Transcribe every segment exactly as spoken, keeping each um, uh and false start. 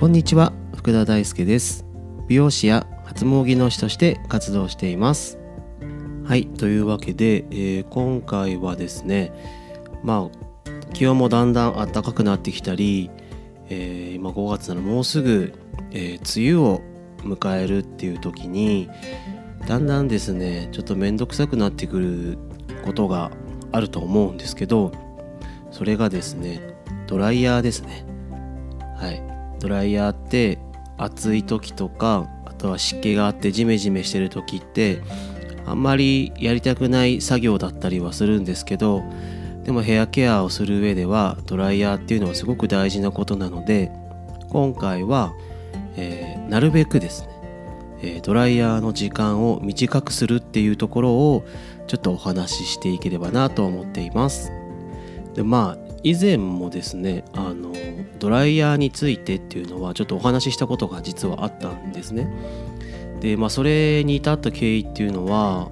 こんにちは、福田大輔です。美容師や発毛技能士として活動しています。はい、というわけで、えー、今回はですね、まあ気温もだんだん暖かくなってきたり、えー、今ごがつなの、もうすぐ、えー、梅雨を迎えるっていう時に、だんだんですねちょっと面倒くさくなってくることがあると思うんですけど、それがですねドライヤーですね。はい、ドライヤーって暑い時とか、あとは湿気があってジメジメしてる時ってあんまりやりたくない作業だったりはするんですけど、でもヘアケアをする上ではドライヤーっていうのはすごく大事なことなので、今回は、えー、なるべくですね、えー、ドライヤーの時間を短くするっていうところをちょっとお話ししていければなと思っています。で、まあ以前もですね、あのドライヤーについてっていうのはちょっとお話ししたことが実はあったんですね。で、まあそれに至った経緯っていうのは、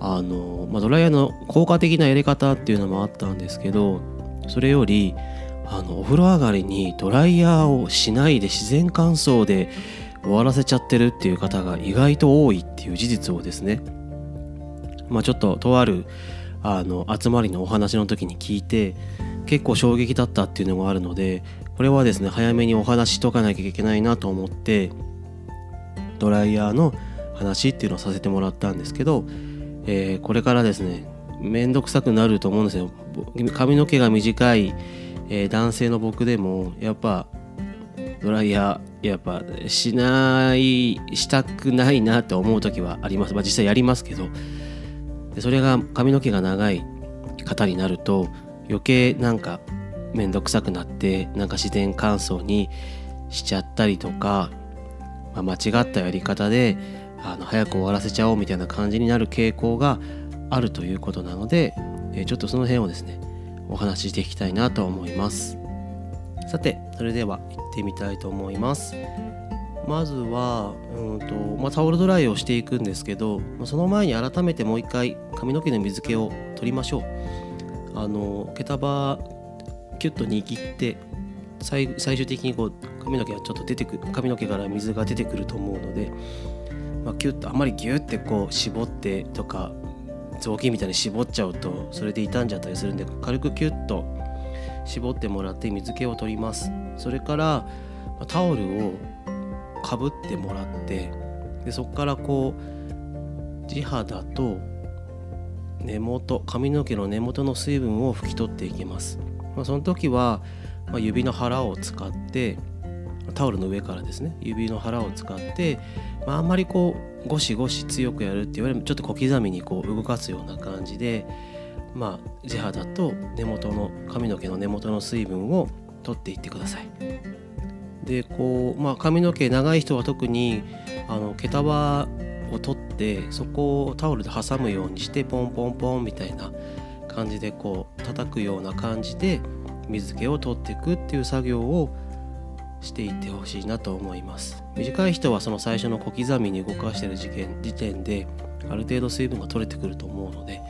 あの、まあ、ドライヤーの効果的なやり方っていうのもあったんですけど、それよりあのお風呂上がりにドライヤーをしないで自然乾燥で終わらせちゃってるっていう方が意外と多いっていう事実をですね、まあちょっととあるあの集まりのお話の時に聞いて結構衝撃だったっていうのがあるので、これはですね早めにお話しとかなきゃいけないなと思って、ドライヤーの話っていうのをさせてもらったんですけど、えー、これからですねめんどくさくなると思うんですよ。髪の毛が短い、えー、男性の僕でもやっぱドライヤーやっぱしないしたくないなって思う時はあります。まあ実際やりますけど、でそれが髪の毛が長い方になると余計なんかめんどくさくなって、なんか自然乾燥にしちゃったりとか、まあ、間違ったやり方であの早く終わらせちゃおうみたいな感じになる傾向があるということなので、えー、ちょっとその辺をですねお話ししていきたいなと思います。さて、それでは行ってみたいと思います。まずはうんと、まあ、タオルドライをしていくんですけど、その前に改めてもう一回髪の毛の水気を取りましょう。あの毛束キュッと握って 最, 最終的にこう髪の毛がちょっと出てくる、髪の毛から水が出てくると思うので、まあ、キュッとあんまりギュッてこう絞ってとか雑巾みたいに絞っちゃうとそれで傷んじゃったりするんで、軽くキュッと絞ってもらって水気を取ります。それからタオルをかぶってもらって、でそこからこう地肌と根元、髪の毛の根元の水分を拭き取っていきます。まあ、その時は、まあ、指の腹を使って、タオルの上からですね指の腹を使って、まあ、あんまりこうゴシゴシ強くやるっていうよりもちょっと小刻みにこう動かすような感じで、まあ、地肌と根元の髪の毛の根元の水分を取っていってください。でこう、まあ、髪の毛長い人は特にあの毛束を取ってそこをタオルで挟むようにして、ポンポンポンみたいな感じでこう叩くような感じで水気を取っていくっていう作業をしていってほしいなと思います。短い人はその最初の小刻みに動かしている時点、時点である程度水分が取れてくると思うので、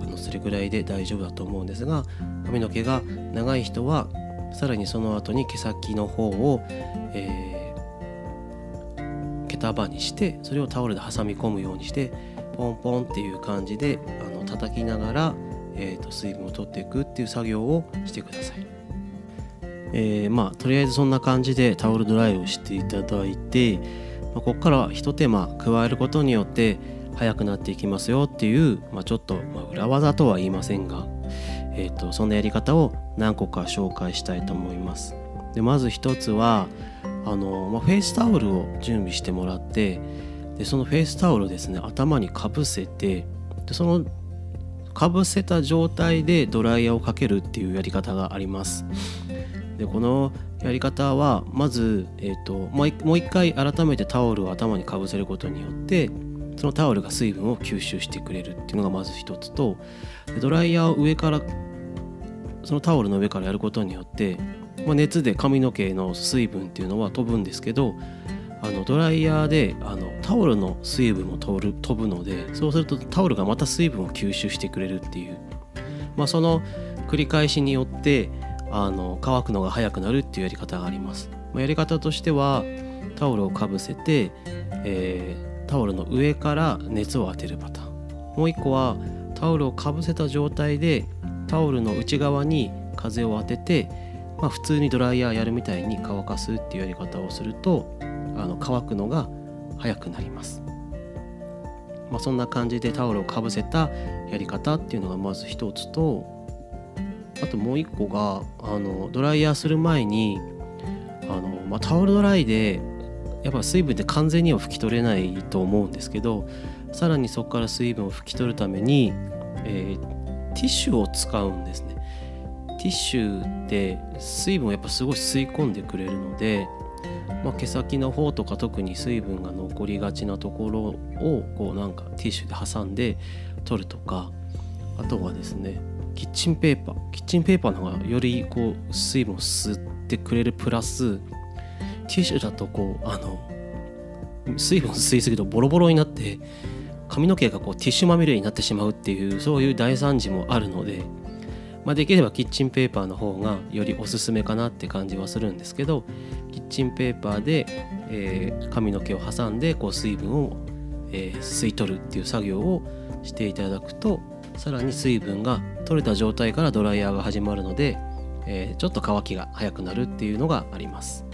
あのそれぐらいで大丈夫だと思うんですが、髪の毛が長い人はさらにその後に毛先の方を、えー毛束にして、それをタオルで挟み込むようにしてポンポンっていう感じであの叩きながら、えー、と水分を取っていくっていう作業をしてください。えー、まあとりあえずそんな感じでタオルドライをしていただいて、まあ、ここからひと手間加えることによって早くなっていきますよっていう、まあ、ちょっと、まあ、裏技とは言いませんが、えー、とそんなやり方を何個か紹介したいと思います。でまず一つはあのまあ、フェイスタオルを準備してもらって、でそのフェイスタオルをですね頭にかぶせて、でそのかぶせた状態でドライヤーをかけるっていうやり方があります。でこのやり方はまず、えーと、もう一回改めてタオルを頭にかぶせることによってそのタオルが水分を吸収してくれるっていうのがまず一つと、でドライヤーを上からそのタオルの上からやることによってまあ、熱で髪の毛の水分っていうのは飛ぶんですけど、あのドライヤーであのタオルの水分も飛ぶ、飛ぶので、そうするとタオルがまた水分を吸収してくれるっていう、まあ、その繰り返しによってあの乾くのが早くなるっていうやり方があります。やり方としてはタオルをかぶせて、えー、タオルの上から熱を当てるパターン、もう一個はタオルをかぶせた状態でタオルの内側に風を当てて、まあ、普通にドライヤーやるみたいに乾かすっていうやり方をするとあの乾くのが早くなります、まあ、そんな感じでタオルをかぶせたやり方っていうのがまず一つと、あともう一個があのドライヤーする前にあの、まあ、タオルドライでやっぱ水分って完全には拭き取れないと思うんですけど、さらにそこから水分を拭き取るために、えー、ティッシュを使うんですね。ティッシュって水分をやっぱすごい吸い込んでくれるので、まあ、毛先の方とか特に水分が残りがちなところをこうなんかティッシュで挟んで取るとか、あとはですねキッチンペーパーキッチンペーパーの方がよりこう水分を吸ってくれるプラス、ティッシュだとこうあの水分を吸いすぎるとボロボロになって髪の毛がこうティッシュまみれになってしまうっていう、そういう大惨事もあるので、まあ、できればキッチンペーパーの方がよりおすすめかなって感じはするんですけど、キッチンペーパーで、えー、髪の毛を挟んでこう水分を、えー、吸い取るっていう作業をしていただくと、さらに水分が取れた状態からドライヤーが始まるので、えー、ちょっと乾きが早くなるっていうのがあります。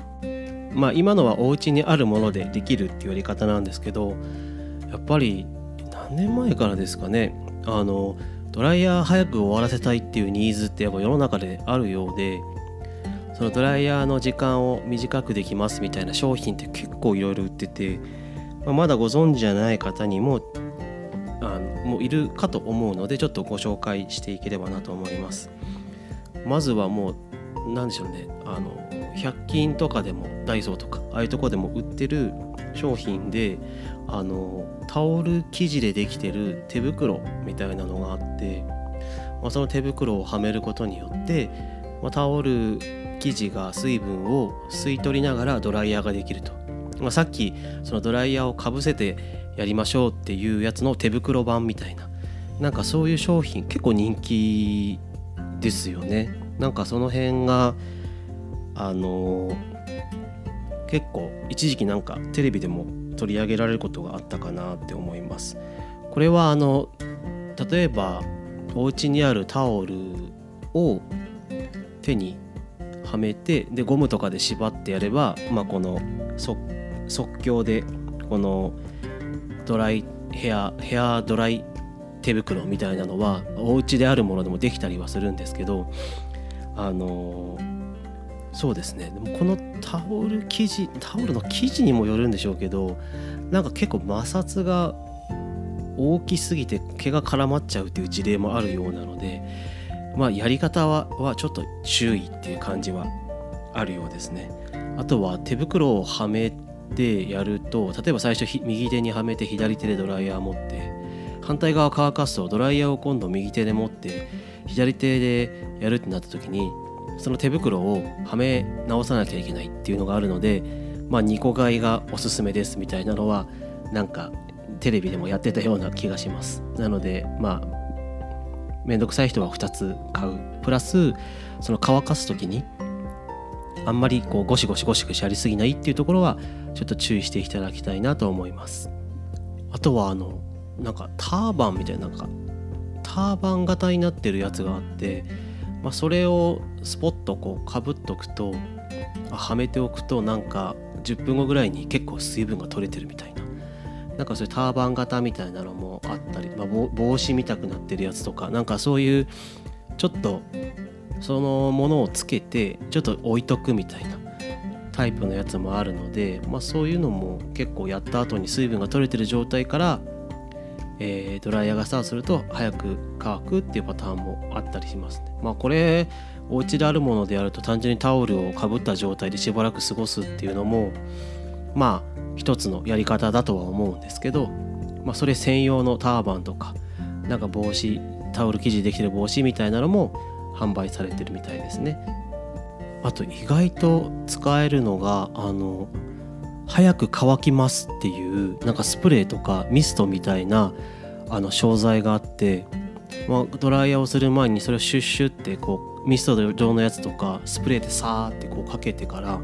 まあ、今のはお家にあるものでできるっていうやり方なんですけど、やっぱり何年前からですかね、あのドライヤー早く終わらせたいっていうニーズってやっぱ世の中であるようで、そのドライヤーの時間を短くできますみたいな商品って結構いろいろ売ってて、まあ、まだご存知じゃない方にもあのもういるかと思うので、ちょっとご紹介していければなと思います。まずはもう何でしょうね、あのひゃく均とかでもダイソーとかああいうとこでも売ってる商品で、あのタオル生地でできてる手袋みたいなのがあって、まあ、その手袋をはめることによって、まあ、タオル生地が水分を吸い取りながらドライヤーができると、まあ、さっきそのドライヤーをかぶせてやりましょうっていうやつの手袋版みたいな、なんかそういう商品結構人気ですよね。なんかその辺があの結構一時期なんかテレビでも取り上げられることがあったかなって思います。これはあの例えばお家にあるタオルを手にはめて、でゴムとかで縛ってやれば、まあ、この即興でこのドライヘアヘアドライ手袋みたいなのはお家であるものでもできたりはするんですけど、あのそうですね、でもこのタオル生地タオルの生地にもよるんでしょうけど、なんか結構摩擦が大きすぎて毛が絡まっちゃうっていう事例もあるようなので、まあ、やり方 は, はちょっと注意っていう感じはあるようですね。あとは手袋をはめてやると、例えば最初右手にはめて左手でドライヤー持って、反対側乾かすとドライヤーを今度右手で持って左手でやるってなった時に、その手袋をはめ直さなきゃいけないっていうのがあるので、まあ、にこ買いがおすすめですみたいなのはなんかテレビでもやってたような気がします。なのでまあめんどくさい人はふたつ買うプラス、その乾かす時にあんまりこうゴシゴシゴシゴシやりすぎないっていうところはちょっと注意していただきたいなと思います。あとはあのなんかターバンみたいな、なんかターバン型になってるやつがあって、まあ、それをスポッとこうかぶっとくとはめておくと、なんかじゅっぷんごぐらいに結構水分が取れてるみたいな、なんかそういうターバン型みたいなのもあったり、まあ、帽子みたくなってるやつとか、なんかそういうちょっとそのものをつけてちょっと置いとくみたいなタイプのやつもあるので、まあ、そういうのも結構やった後に水分が取れてる状態から、えー、ドライヤーがスタートすると早く乾くっていうパターンもあったりしますね。まあ、これお家であるものであると、単純にタオルをかぶった状態でしばらく過ごすっていうのもまあ一つのやり方だとは思うんですけど、まあ、それ専用のターバンとか、なんか帽子タオル生地できてる帽子みたいなのも販売されてるみたいですね。あと意外と使えるのがあの早く乾きますっていうなんかスプレーとかミストみたいなあの商材があって、まあ、ドライヤーをする前にそれをシュッシュってこうミスト状のやつとかスプレーでサーってこうかけてから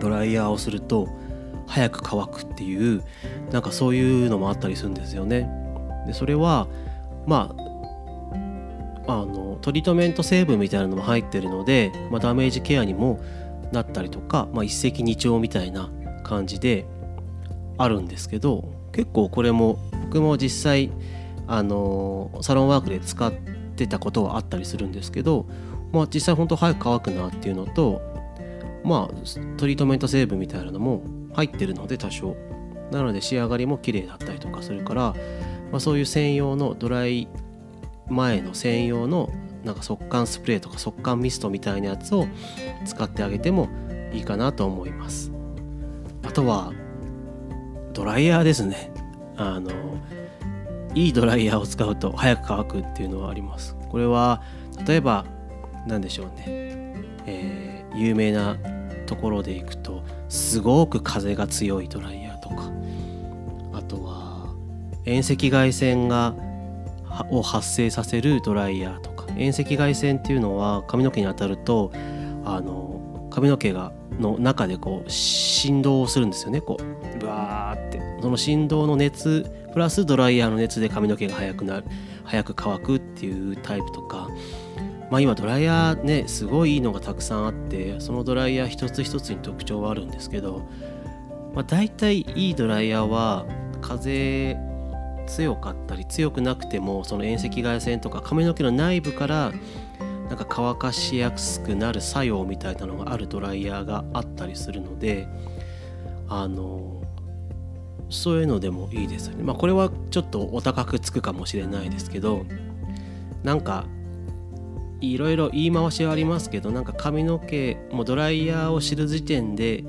ドライヤーをすると早く乾くっていう、なんかそういうのもあったりするんですよね。でそれはまああのトリートメント成分みたいなのも入ってるので、まあ、ダメージケアにもなったりとか、まあ、一石二鳥みたいな感じであるんですけど、結構これも僕も実際あのサロンワークで使ってたことはあったりするんですけど、まあ、実際本当早く乾くなっていうのと、まあ、トリートメント成分みたいなのも入ってるので多少なので仕上がりも綺麗だったりとかするから、まあ、そういう専用のドライ前の専用のなんか速乾スプレーとか速乾ミストみたいなやつを使ってあげてもいいかなと思います。あとはドライヤーですね。あのいいドライヤーを使うと早く乾くっていうのはあります。これは例えば何でしょうね、えー、有名なところでいくとすごく風が強いドライヤーとか、あとは遠赤外線がを発生させるドライヤーとか、遠赤外線っていうのは髪の毛に当たるとあの髪の毛がの中でこう振動をするんですよね。こうブワーって、その振動の熱プラスドライヤーの熱で髪の毛が早くなる、早く乾くっていうタイプとか、まあ今ドライヤーねすごいいいのがたくさんあって、そのドライヤー一つ一つに特徴はあるんですけど、まあ大体いいドライヤーは風強かったり強くなくても、その遠赤外線とか髪の毛の内部からなんか乾かしやすくなる作用みたいなのがあるドライヤーがあったりするので、あのそういうのでもいいですよね。まあこれはちょっとお高くつくかもしれないですけど、なんかいろいろ言い回しはありますけど、なんか髪の毛もドライヤーを知る時点で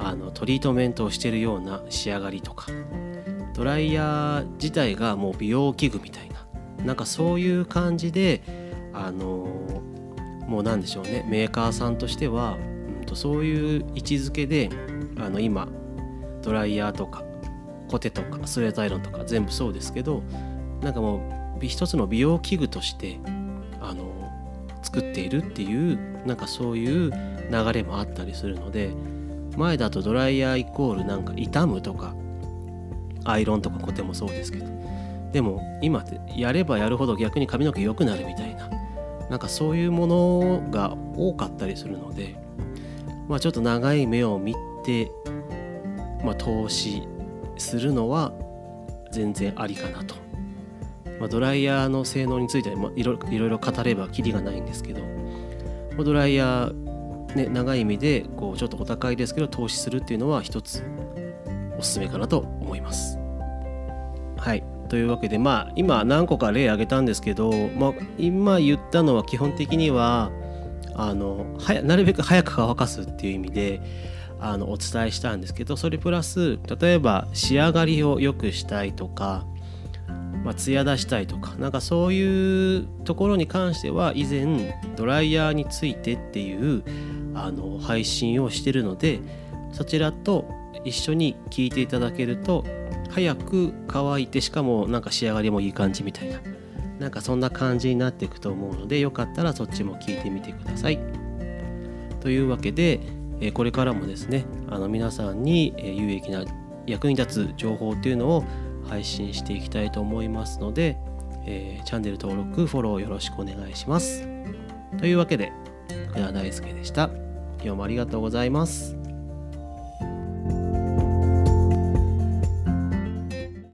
あのトリートメントをしているような仕上がりとか、ドライヤー自体がもう美容器具みたいな、なんかそういう感じであのもうなんでしょうね、メーカーさんとしては、うん、とそういう位置づけであの今ドライヤーとかコテとかストレートアイロンとか全部そうですけど、なんかもう一つの美容器具としてあの作っているっていう、なんかそういう流れもあったりするので、前だとドライヤーイコールなんか傷むとかアイロンとかコテもそうですけど、でも今ってやればやるほど逆に髪の毛良くなるみたいな、なんかそういうものが多かったりするので、まあちょっと長い目を見て、まあ、投資するのは全然ありかなと、まあ、ドライヤーの性能についてはいろいろ語ればキリがないんですけど、ドライヤー、ね、長い意味でこうちょっとお高いですけど投資するっていうのは一つおすすめかなと思います。はい、というわけで、まあ今何個か例挙げたんですけど、まあ、今言ったのは基本的にはあのはやなるべく早く乾かすっていう意味であのお伝えしたんですけど、それプラス例えば仕上がりを良くしたいとか、まあ、艶出したいとか、なんかそういうところに関しては以前ドライヤーについてっていうあの配信をしてるので、そちらと一緒に聞いていただけると早く乾いて、しかもなんか仕上がりもいい感じみたいな、なんかそんな感じになっていくと思うので、よかったらそっちも聞いてみてください。というわけでこれからもですね、あの皆さんに有益な役に立つ情報っていうのを配信していきたいと思いますので、えー、チャンネル登録フォローよろしくお願いします。というわけで福田大輔でした。今日もありがとうございます。